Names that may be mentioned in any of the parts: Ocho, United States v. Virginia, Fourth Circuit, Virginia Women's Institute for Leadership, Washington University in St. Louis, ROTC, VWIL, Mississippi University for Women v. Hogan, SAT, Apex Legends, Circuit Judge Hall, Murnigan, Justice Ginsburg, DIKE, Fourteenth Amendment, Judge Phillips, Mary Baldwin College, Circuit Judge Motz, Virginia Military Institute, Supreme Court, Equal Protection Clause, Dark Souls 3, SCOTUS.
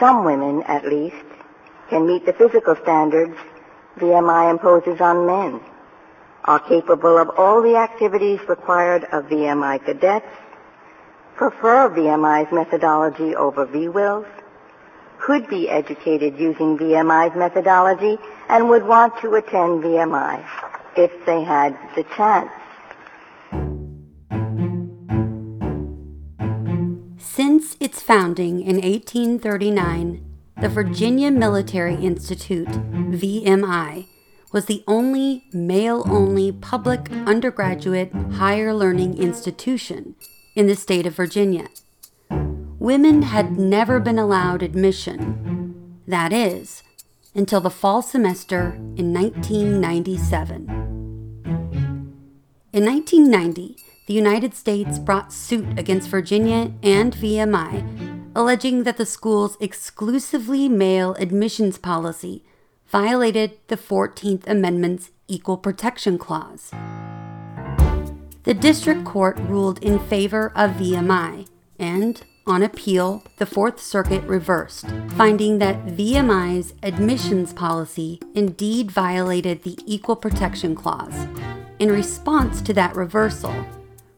some women, at least, can meet the physical standards VMI imposes on men, are capable of all the activities required of VMI cadets, prefer VMI's methodology over VWIL's, could be educated using VMI's methodology, and would want to attend VMI if they had the chance. Since its founding in 1839, the Virginia Military Institute, VMI, was the only male-only public undergraduate higher learning institution in the state of Virginia. Women had never been allowed admission, that is, until the fall semester in 1997. In 1990, the United States brought suit against Virginia and VMI, alleging that the school's exclusively male admissions policy violated the 14th Amendment's Equal Protection Clause. The district court ruled in favor of VMI, and on appeal, the Fourth Circuit reversed, finding that VMI's admissions policy indeed violated the Equal Protection Clause. In response to that reversal,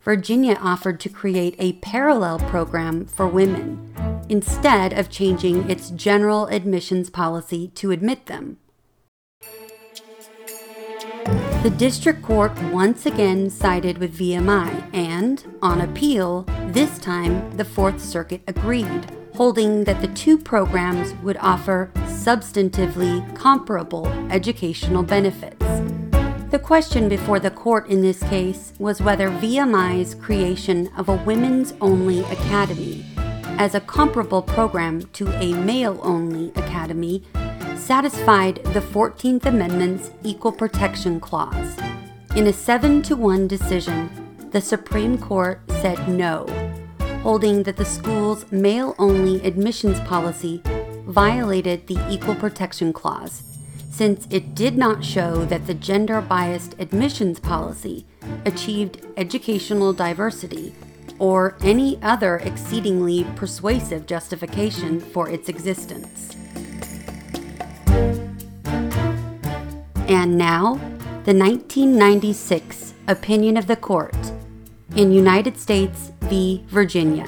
Virginia offered to create a parallel program for women, instead of changing its general admissions policy to admit them. The district court once again sided with VMI and, on appeal, this time the Fourth Circuit agreed, holding that the two programs would offer substantively comparable educational benefits. The question before the court in this case was whether VMI's creation of a women's-only academy as a comparable program to a male-only academy satisfied the 14th Amendment's Equal Protection Clause. In a 7-1 decision, the Supreme Court said no, holding that the school's male-only admissions policy violated the Equal Protection Clause, since it did not show that the gender-biased admissions policy achieved educational diversity or any other exceedingly persuasive justification for its existence. And now, the 1996 opinion of the court in United States v. Virginia.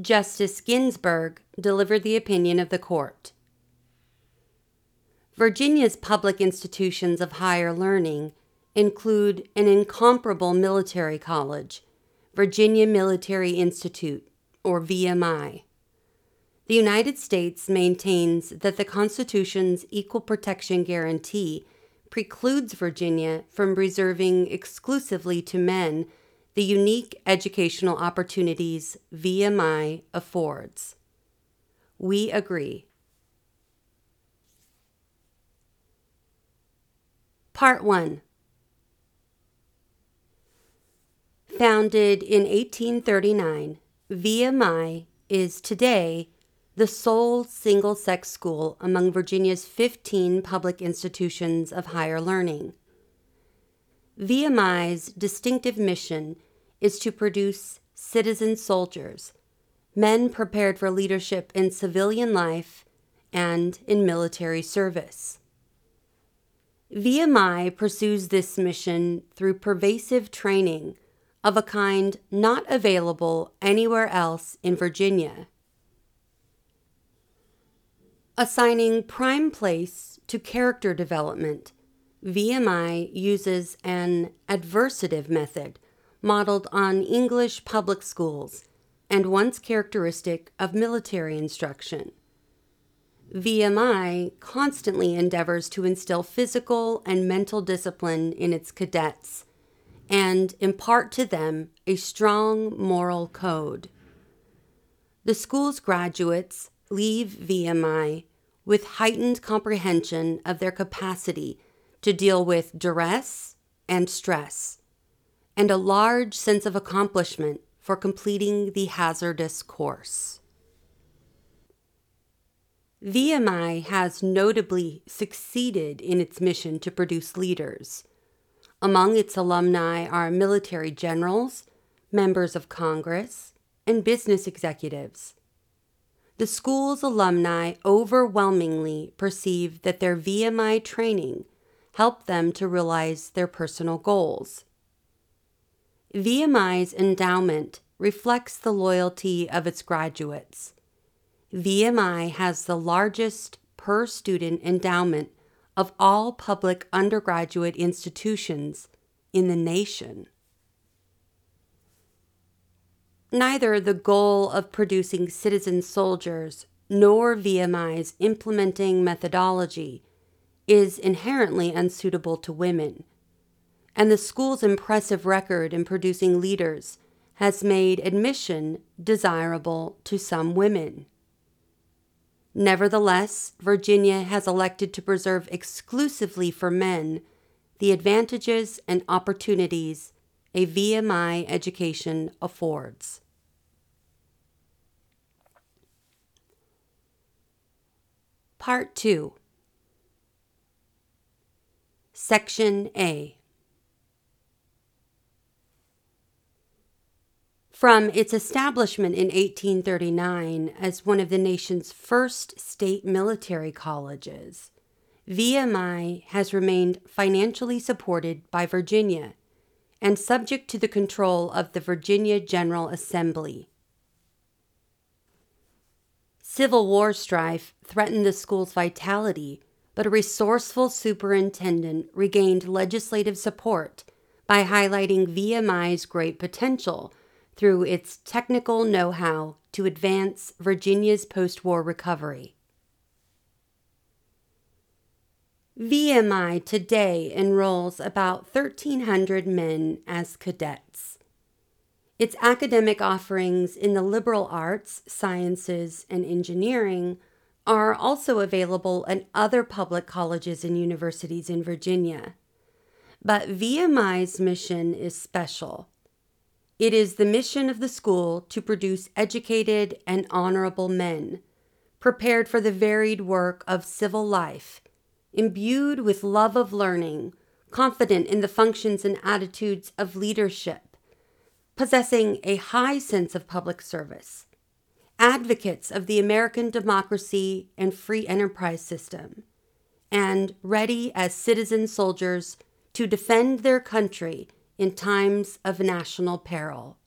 Justice Ginsburg delivered the opinion of the court. Virginia's public institutions of higher learning include an incomparable military college, Virginia Military Institute, or VMI. The United States maintains that the Constitution's Equal Protection Guarantee precludes Virginia from reserving exclusively to men the unique educational opportunities VMI affords. We agree. Part 1. Founded in 1839, VMI is today the sole single-sex school among Virginia's 15 public institutions of higher learning. VMI's distinctive mission is to produce citizen soldiers, men prepared for leadership in civilian life and in military service. VMI pursues this mission through pervasive training of a kind not available anywhere else in Virginia. Assigning prime place to character development, VMI uses an adversative method modeled on English public schools and once characteristic of military instruction. VMI constantly endeavors to instill physical and mental discipline in its cadets and impart to them a strong moral code. The school's graduates leave VMI with heightened comprehension of their capacity to deal with duress and stress, and a large sense of accomplishment for completing the hazardous course. VMI has notably succeeded in its mission to produce leaders. Among its alumni are military generals, members of Congress, and business executives. The school's alumni overwhelmingly perceive that their VMI training helped them to realize their personal goals. VMI's endowment reflects the loyalty of its graduates. VMI has the largest per-student endowment of all public undergraduate institutions in the nation. Neither the goal of producing citizen soldiers nor VMI's implementing methodology is inherently unsuitable to women, and the school's impressive record in producing leaders has made admission desirable to some women. Nevertheless, Virginia has elected to preserve exclusively for men the advantages and opportunities a VMI education affords. Part 2. Section A. From its establishment in 1839 as one of the nation's first state military colleges, VMI has remained financially supported by Virginia and subject to the control of the Virginia General Assembly. Civil War strife threatened the school's vitality, but a resourceful superintendent regained legislative support by highlighting VMI's great potential through its technical know-how to advance Virginia's post-war recovery. VMI today enrolls about 1,300 men as cadets. Its academic offerings in the liberal arts, sciences, and engineering are also available at other public colleges and universities in Virginia. But VMI's mission is special. It is the mission of the school to produce educated and honorable men, prepared for the varied work of civil life, imbued with love of learning, confident in the functions and attitudes of leadership, possessing a high sense of public service, advocates of the American democracy and free enterprise system, and ready as citizen soldiers to defend their country in times of national peril.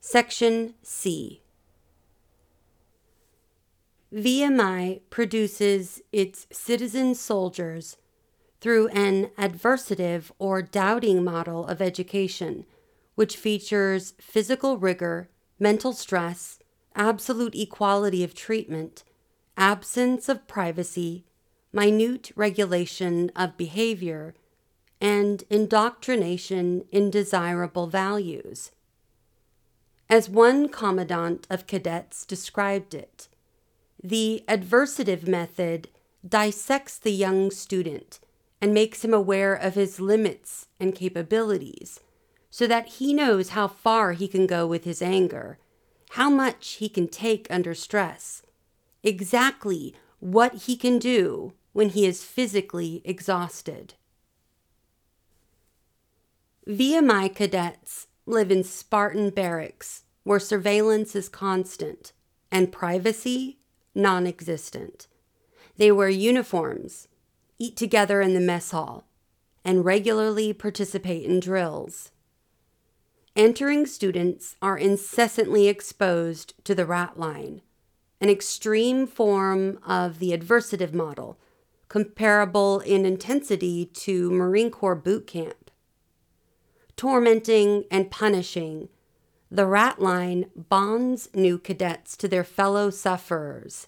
Section C. VMI produces its citizen soldiers through an adversative or doubting model of education, which features physical rigor, mental stress, absolute equality of treatment, absence of privacy, minute regulation of behavior, and indoctrination in desirable values. As one commandant of cadets described it, the adversative method dissects the young student and makes him aware of his limits and capabilities so that he knows how far he can go with his anger, how much he can take under stress, exactly what he can do when he is physically exhausted. VMI cadets live in Spartan barracks where surveillance is constant and privacy non-existent. They wear uniforms, eat together in the mess hall, and regularly participate in drills. Entering students are incessantly exposed to the rat line, an extreme form of the adversative model, comparable in intensity to Marine Corps boot camp. Tormenting and punishing, the rat line bonds new cadets to their fellow sufferers,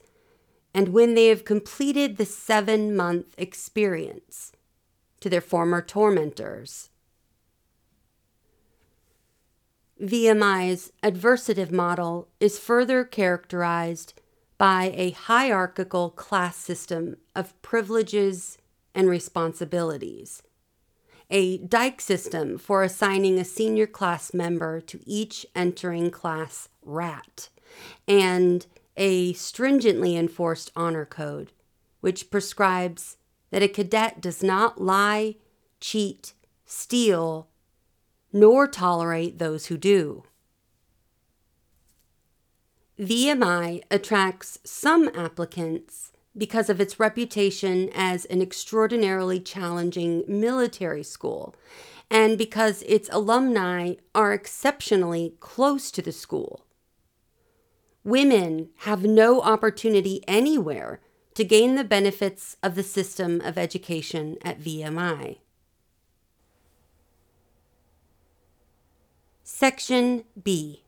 and when they have completed the 7-month experience, to their former tormentors. VMI's adversative model is further characterized by a hierarchical class system of privileges and responsibilities, a DIKE system for assigning a senior class member to each entering class RAT, and a stringently enforced honor code, which prescribes that a cadet does not lie, cheat, steal, nor tolerate those who do. VMI attracts some applicants because of its reputation as an extraordinarily challenging military school, and because its alumni are exceptionally close to the school. Women have no opportunity anywhere to gain the benefits of the system of education at VMI. Section B.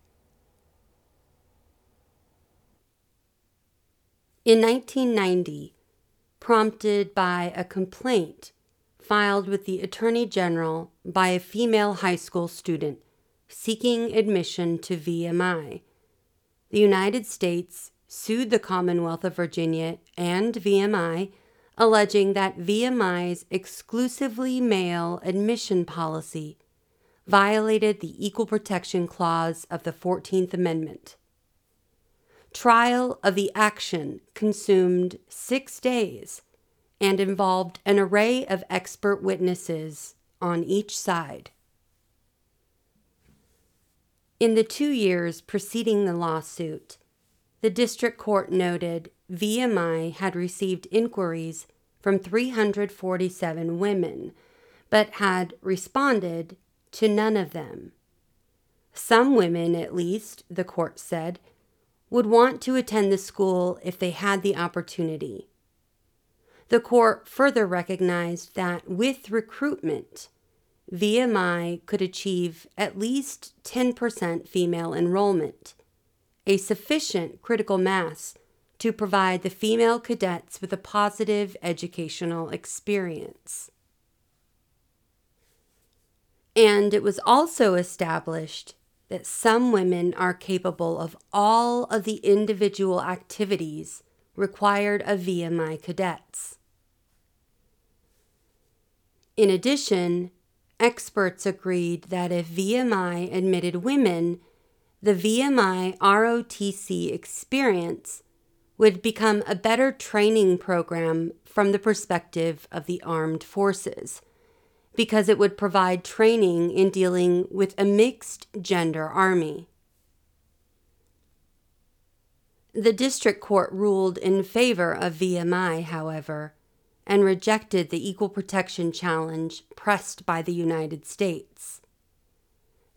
In 1990, prompted by a complaint filed with the Attorney General by a female high school student seeking admission to VMI, the United States sued the Commonwealth of Virginia and VMI, alleging that VMI's exclusively male admission policy violated the Equal Protection Clause of the 14th Amendment. Trial of the action consumed 6 days and involved an array of expert witnesses on each side. In the 2 years preceding the lawsuit, the district court noted VMI had received inquiries from 347 women, but had responded to none of them. Some women, at least, the court said, would want to attend the school if they had the opportunity. The court further recognized that with recruitment, VMI could achieve at least 10% female enrollment, a sufficient critical mass to provide the female cadets with a positive educational experience. And it was also established that some women are capable of all of the individual activities required of VMI cadets. In addition, experts agreed that if VMI admitted women, the VMI ROTC experience would become a better training program from the perspective of the armed forces, because it would provide training in dealing with a mixed-gender army. The district court ruled in favor of VMI, however, and rejected the equal protection challenge pressed by the United States.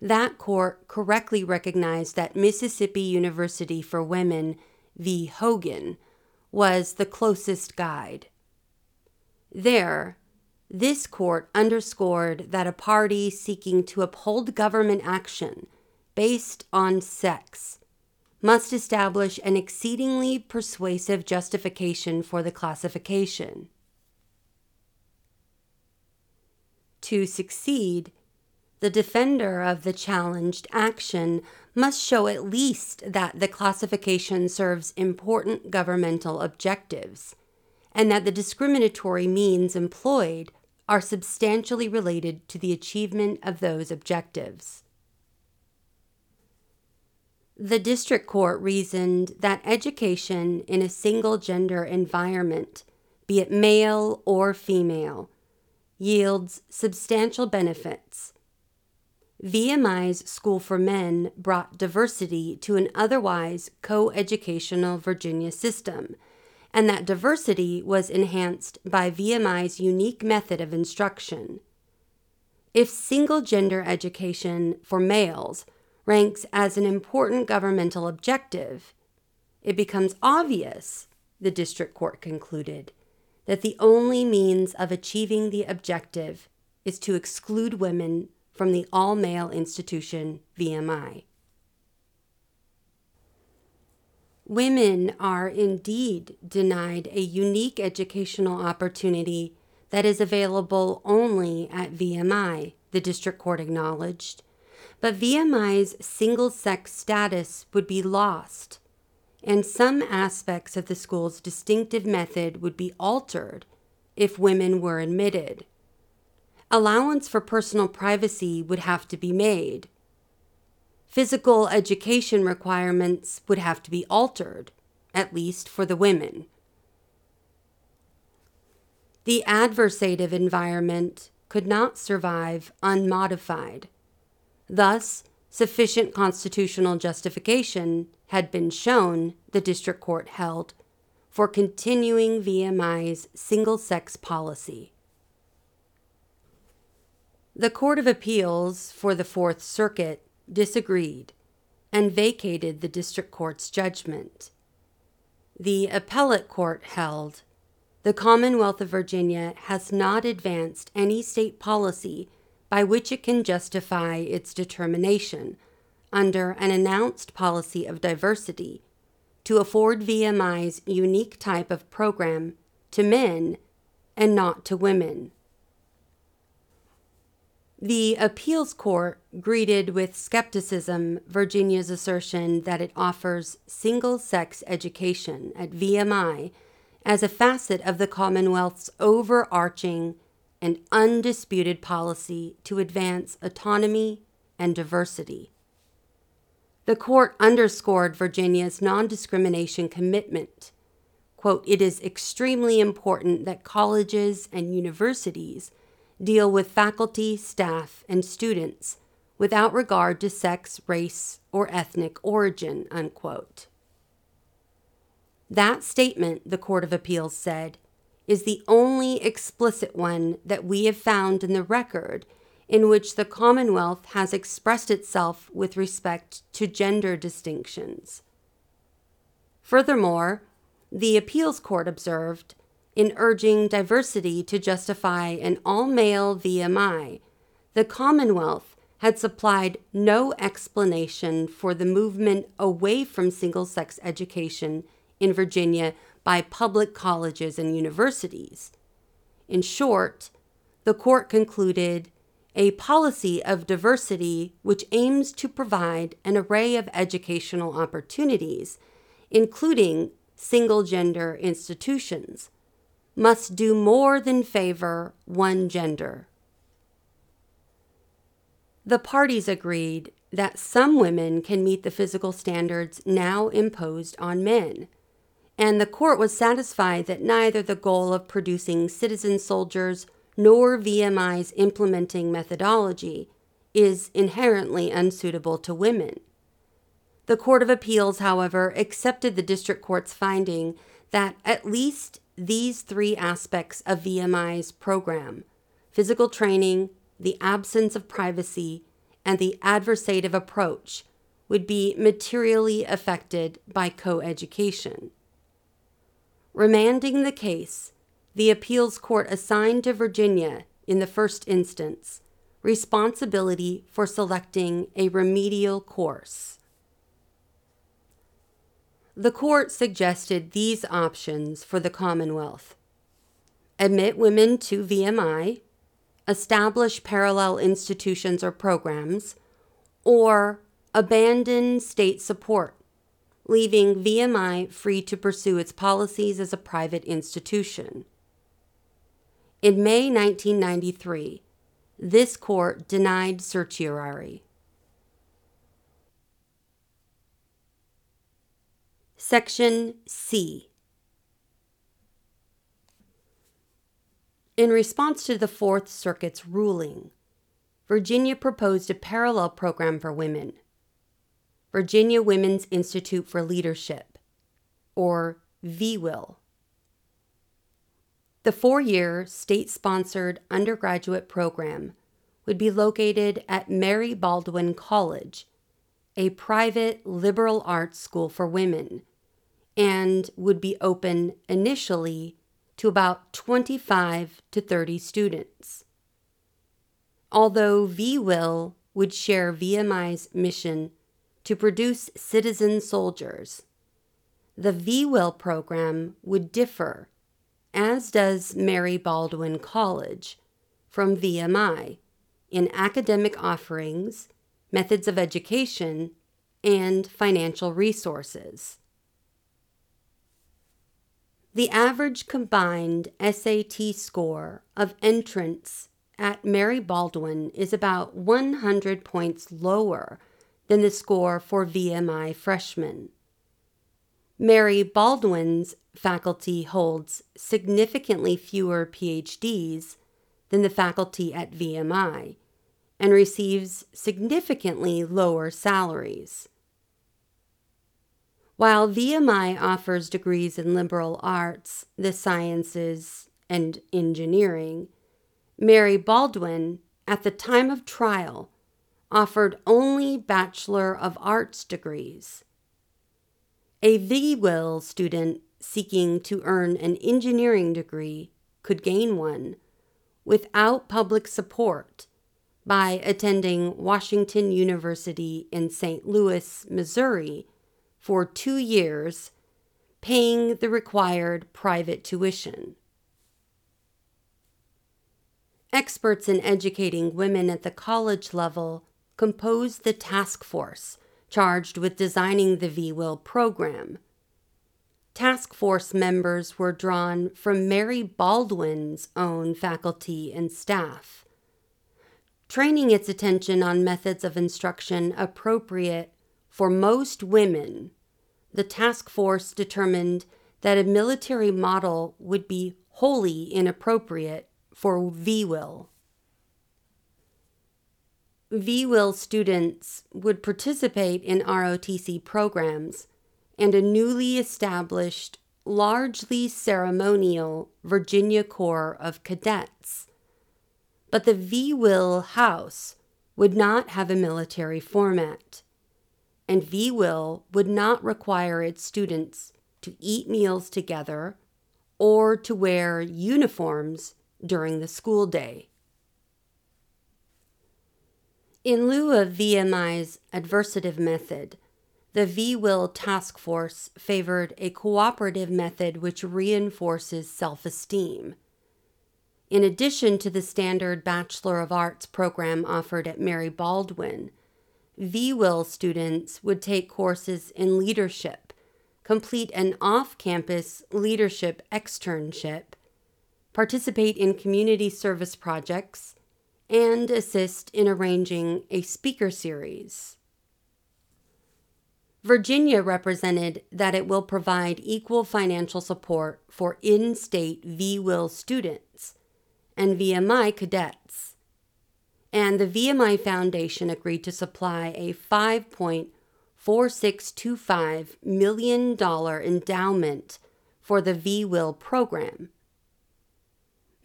That court correctly recognized that Mississippi University for Women v. Hogan was the closest guide. This court underscored that a party seeking to uphold government action based on sex must establish an exceedingly persuasive justification for the classification. To succeed, the defender of the challenged action must show at least that the classification serves important governmental objectives, and that the discriminatory means employed are substantially related to the achievement of those objectives. The district court reasoned that education in a single-gender environment, be it male or female, yields substantial benefits. VMI's School for Men brought diversity to an otherwise co-educational Virginia system, and that diversity was enhanced by VMI's unique method of instruction. If single-gender education for males ranks as an important governmental objective, it becomes obvious, the district court concluded, that the only means of achieving the objective is to exclude women from the all-male institution VMI. Women are indeed denied a unique educational opportunity that is available only at VMI, the district court acknowledged, but VMI's single-sex status would be lost, and some aspects of the school's distinctive method would be altered if women were admitted. allowance for personal privacy would have to be made. Physical education requirements would have to be altered, at least for the women. The adversative environment could not survive unmodified. Thus, sufficient constitutional justification had been shown, the district court held, for continuing VMI's single-sex policy. The Court of Appeals for the Fourth Circuit disagreed and vacated the district court's judgment. The appellate court held, the Commonwealth of Virginia has not advanced any state policy by which it can justify its determination, under an announced policy of diversity, to afford VMI's unique type of program to men and not to women. The appeals court greeted with skepticism Virginia's assertion that it offers single-sex education at VMI as a facet of the Commonwealth's overarching and undisputed policy to advance autonomy and diversity. The court underscored Virginia's non-discrimination commitment. Quote, "It is extremely important that colleges and universities deal with faculty, staff, and students without regard to sex, race, or ethnic origin," unquote. That statement, the Court of Appeals said, is the only explicit one that we have found in the record in which the Commonwealth has expressed itself with respect to gender distinctions. Furthermore, the appeals court observed, in urging diversity to justify an all-male VMI, the Commonwealth had supplied no explanation for the movement away from single-sex education in Virginia by public colleges and universities. In short, the court concluded, a policy of diversity which aims to provide an array of educational opportunities, including single-gender institutions, must do more than favor one gender. The parties agreed that some women can meet the physical standards now imposed on men, and the court was satisfied that neither the goal of producing citizen soldiers nor VMI's implementing methodology is inherently unsuitable to women. The Court of Appeals, however, accepted the district court's finding that at least these three aspects of VMI's program, physical training, the absence of privacy, and the adversative approach, would be materially affected by coeducation. Remanding the case, the appeals court assigned to Virginia, in the first instance, responsibility for selecting a remedial course. The court suggested these options for the Commonwealth: admit women to VMI, establish parallel institutions or programs, or abandon state support, leaving VMI free to pursue its policies as a private institution. In May 1993, this court denied certiorari. Section C. In response to the Fourth Circuit's ruling, Virginia proposed a parallel program for women, Virginia Women's Institute for Leadership, or VWIL. The 4-year state-sponsored undergraduate program would be located at Mary Baldwin College, a private liberal arts school for women, and would be open initially to about 25 to 30 students. Although VWIL would share VMI's mission to produce citizen soldiers, the VWIL program would differ, as does Mary Baldwin College, from VMI in academic offerings, methods of education, and financial resources. The average combined SAT score of entrants at Mary Baldwin is about 100 points lower than the score for VMI freshmen. Mary Baldwin's faculty holds significantly fewer PhDs than the faculty at VMI and receives significantly lower salaries. While VMI offers degrees in liberal arts, the sciences, and engineering, Mary Baldwin, at the time of trial, offered only Bachelor of Arts degrees. A VWIL student seeking to earn an engineering degree could gain one without public support by attending Washington University in St. Louis, Missouri, for 2 years, paying the required private tuition. Experts in educating women at the college level composed the task force charged with designing the VWIL program. Task force members were drawn from Mary Baldwin's own faculty and staff, training its attention on methods of instruction appropriate for most women. The task force determined that a military model would be wholly inappropriate for VWIL. VWIL students would participate in ROTC programs and a newly established, largely ceremonial Virginia Corps of Cadets. But the VWIL house would not have a military format, and VWIL would not require its students to eat meals together or to wear uniforms during the school day. In lieu of VMI's adversative method, the VWIL task force favored a cooperative method which reinforces self-esteem. In addition to the standard Bachelor of Arts program offered at Mary Baldwin, VWIL students would take courses in leadership, complete an off-campus leadership externship, participate in community service projects, and assist in arranging a speaker series. Virginia represented that it will provide equal financial support for in-state VWIL students and VMI cadets, and the VMI Foundation agreed to supply a $5.4625 million endowment for the VWIL program.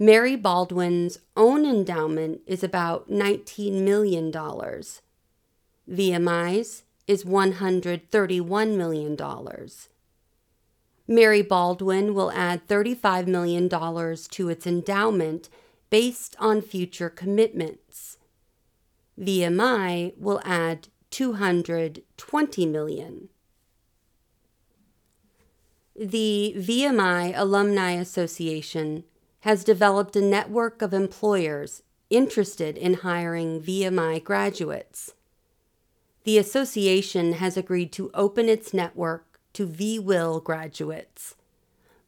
Mary Baldwin's own endowment is about $19 million. VMI's is $131 million. Mary Baldwin will add $35 million to its endowment based on future commitments. VMI will add $220 million. The VMI Alumni Association has developed a network of employers interested in hiring VMI graduates. The association has agreed to open its network to VWIL graduates,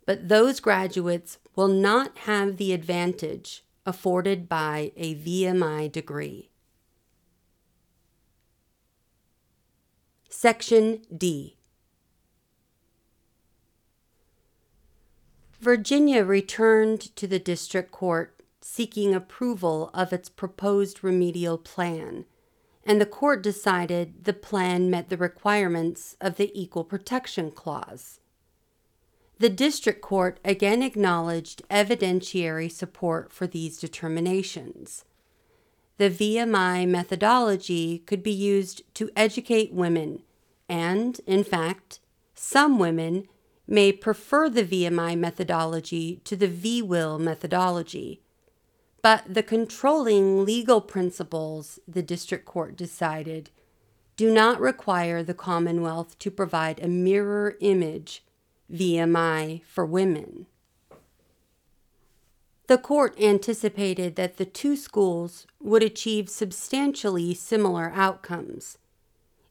but those graduates will not have the advantage afforded by a VMI degree. Section D. Virginia returned to the district court seeking approval of its proposed remedial plan, and the court decided the plan met the requirements of the Equal Protection Clause. The district court again acknowledged evidentiary support for these determinations. The VMI methodology could be used to educate women, and, in fact, some women may prefer the VMI methodology to the VWIL methodology, but the controlling legal principles, the district court decided, do not require the Commonwealth to provide a mirror image VMI for women. The court anticipated that the two schools would achieve substantially similar outcomes.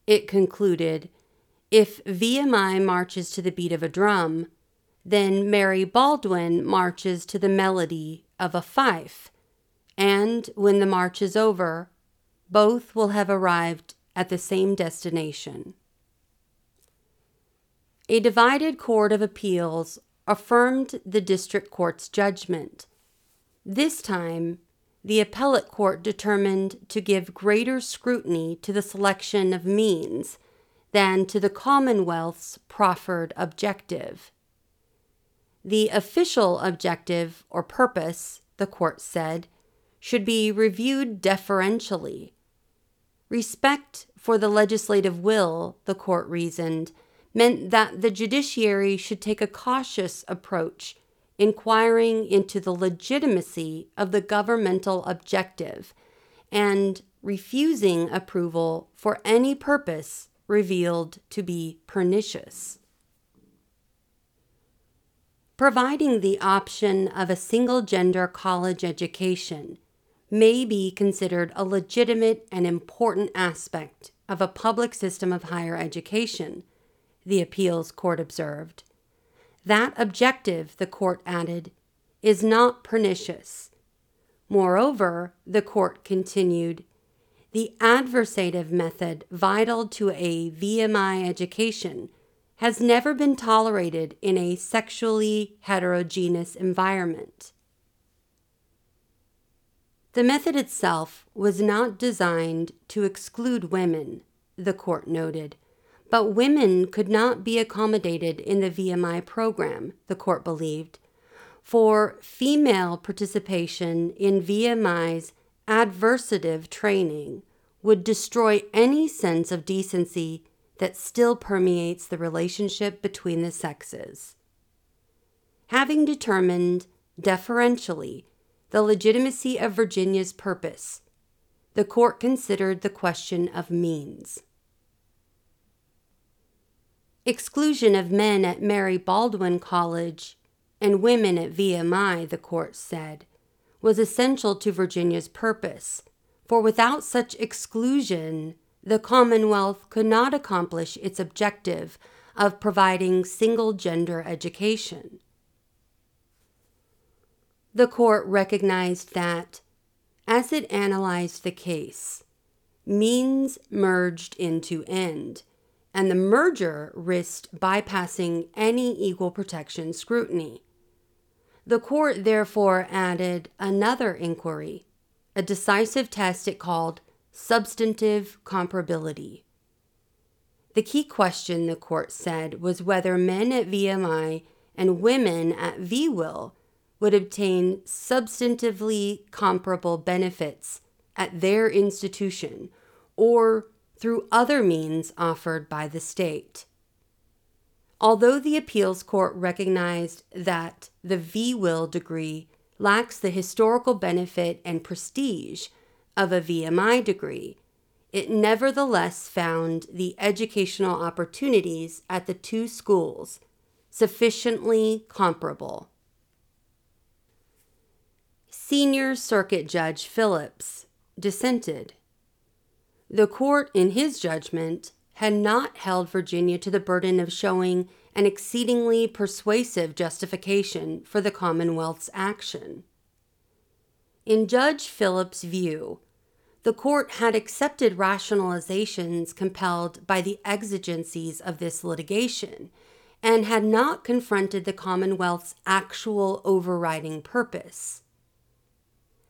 It concluded, if VMI marches to the beat of a drum, then Mary Baldwin marches to the melody of a fife, and when the march is over, both will have arrived at the same destination. A divided court of appeals affirmed the district court's judgment. This time, the appellate court determined to give greater scrutiny to the selection of means than to the Commonwealth's proffered objective. The official objective or purpose, the court said, should be reviewed deferentially. Respect for the legislative will, the court reasoned, meant that the judiciary should take a cautious approach, inquiring into the legitimacy of the governmental objective, and refusing approval for any purpose revealed to be pernicious. Providing the option of a single-gender college education may be considered a legitimate and important aspect of a public system of higher education, the appeals court observed. That objective, the court added, is not pernicious. Moreover, the court continued, the adversative method vital to a VMI education has never been tolerated in a sexually heterogeneous environment. The method itself was not designed to exclude women, the court noted, but women could not be accommodated in the VMI program, the court believed, for female participation in VMI's adversative training would destroy any sense of decency that still permeates the relationship between the sexes. Having determined, deferentially, the legitimacy of Virginia's purpose, the court considered the question of means. Exclusion of men at Mary Baldwin College and women at VMI, the court said, was essential to Virginia's purpose, for without such exclusion, the Commonwealth could not accomplish its objective of providing single-gender education. The court recognized that, as it analyzed the case, means merged into end, and the merger risked bypassing any equal protection scrutiny. The court therefore added another inquiry, a decisive test it called substantive comparability. The key question, the court said, was whether men at VMI and women at VWIL would obtain substantively comparable benefits at their institution or through other means offered by the state. Although the appeals court recognized that the VWIL degree lacks the historical benefit and prestige of a VMI degree, it nevertheless found the educational opportunities at the two schools sufficiently comparable. Senior Circuit Judge Phillips dissented. The court, in his judgment, had not held Virginia to the burden of showing an exceedingly persuasive justification for the Commonwealth's action. In Judge Phillips' view, the court had accepted rationalizations compelled by the exigencies of this litigation and had not confronted the Commonwealth's actual overriding purpose.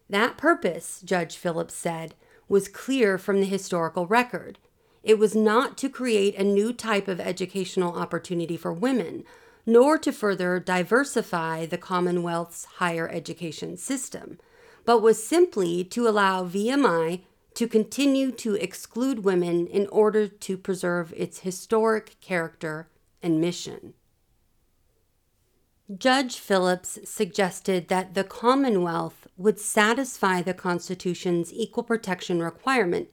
That purpose, Judge Phillips said, was clear from the historical record. It was not to create a new type of educational opportunity for women, nor to further diversify the Commonwealth's higher education system, but was simply to allow VMI to continue to exclude women in order to preserve its historic character and mission. Judge Phillips suggested that the Commonwealth would satisfy the Constitution's equal protection requirement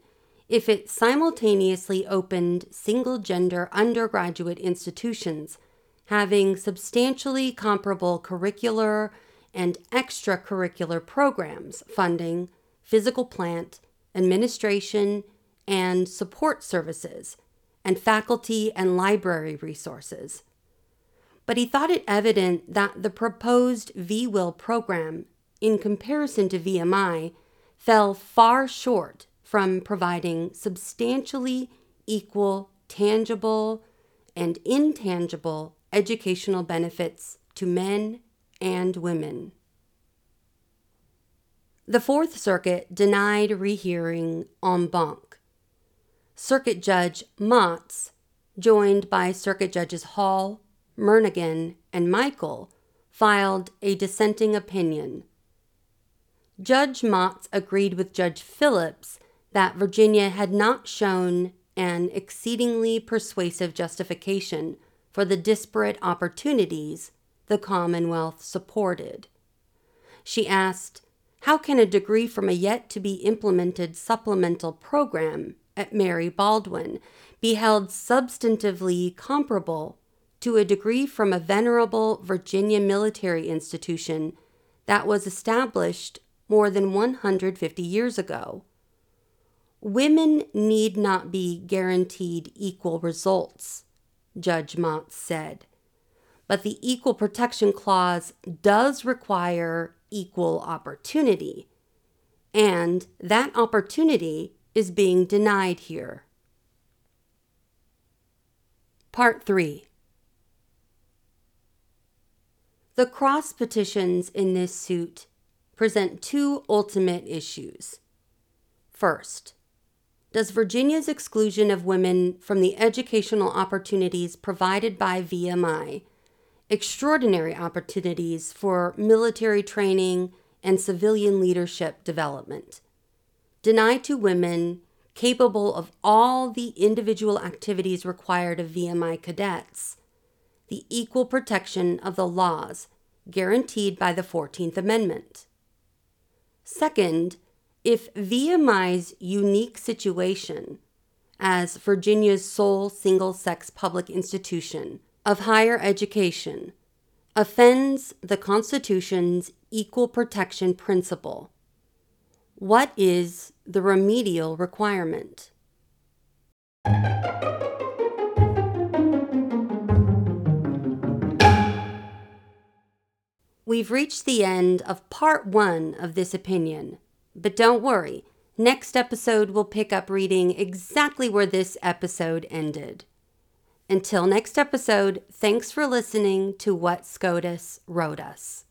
if it simultaneously opened single-gender undergraduate institutions having substantially comparable curricular and extracurricular programs funding physical plant, administration, and support services, and faculty and library resources. But he thought it evident that the proposed VWIL program in comparison to VMI, fell far short from providing substantially equal, tangible, and intangible educational benefits to men and women. The Fourth Circuit denied rehearing en banc. Circuit Judge Motz, joined by Circuit Judges Hall, Murnigan, and Michael, filed a dissenting opinion. Judge Motz agreed with Judge Phillips that Virginia had not shown an exceedingly persuasive justification for the disparate opportunities the Commonwealth supported. She asked, how can a degree from a yet-to-be-implemented supplemental program at Mary Baldwin be held substantively comparable to a degree from a venerable Virginia military institution that was established more than 150 years ago? Women need not be guaranteed equal results, Judge Motz said, but the Equal Protection Clause does require equal opportunity, and that opportunity is being denied here. Part 3. The cross petitions in this suit present two ultimate issues. First, does Virginia's exclusion of women from the educational opportunities provided by VMI, extraordinary opportunities for military training and civilian leadership development, deny to women capable of all the individual activities required of VMI cadets the equal protection of the laws guaranteed by the 14th Amendment? Second, if VMI's unique situation as Virginia's sole single-sex public institution of higher education offends the Constitution's equal protection principle, what is the remedial requirement? We've reached the end of Part 1 of this opinion. But don't worry, next episode we'll pick up reading exactly where this episode ended. Until next episode, thanks for listening to What SCOTUS Wrote Us.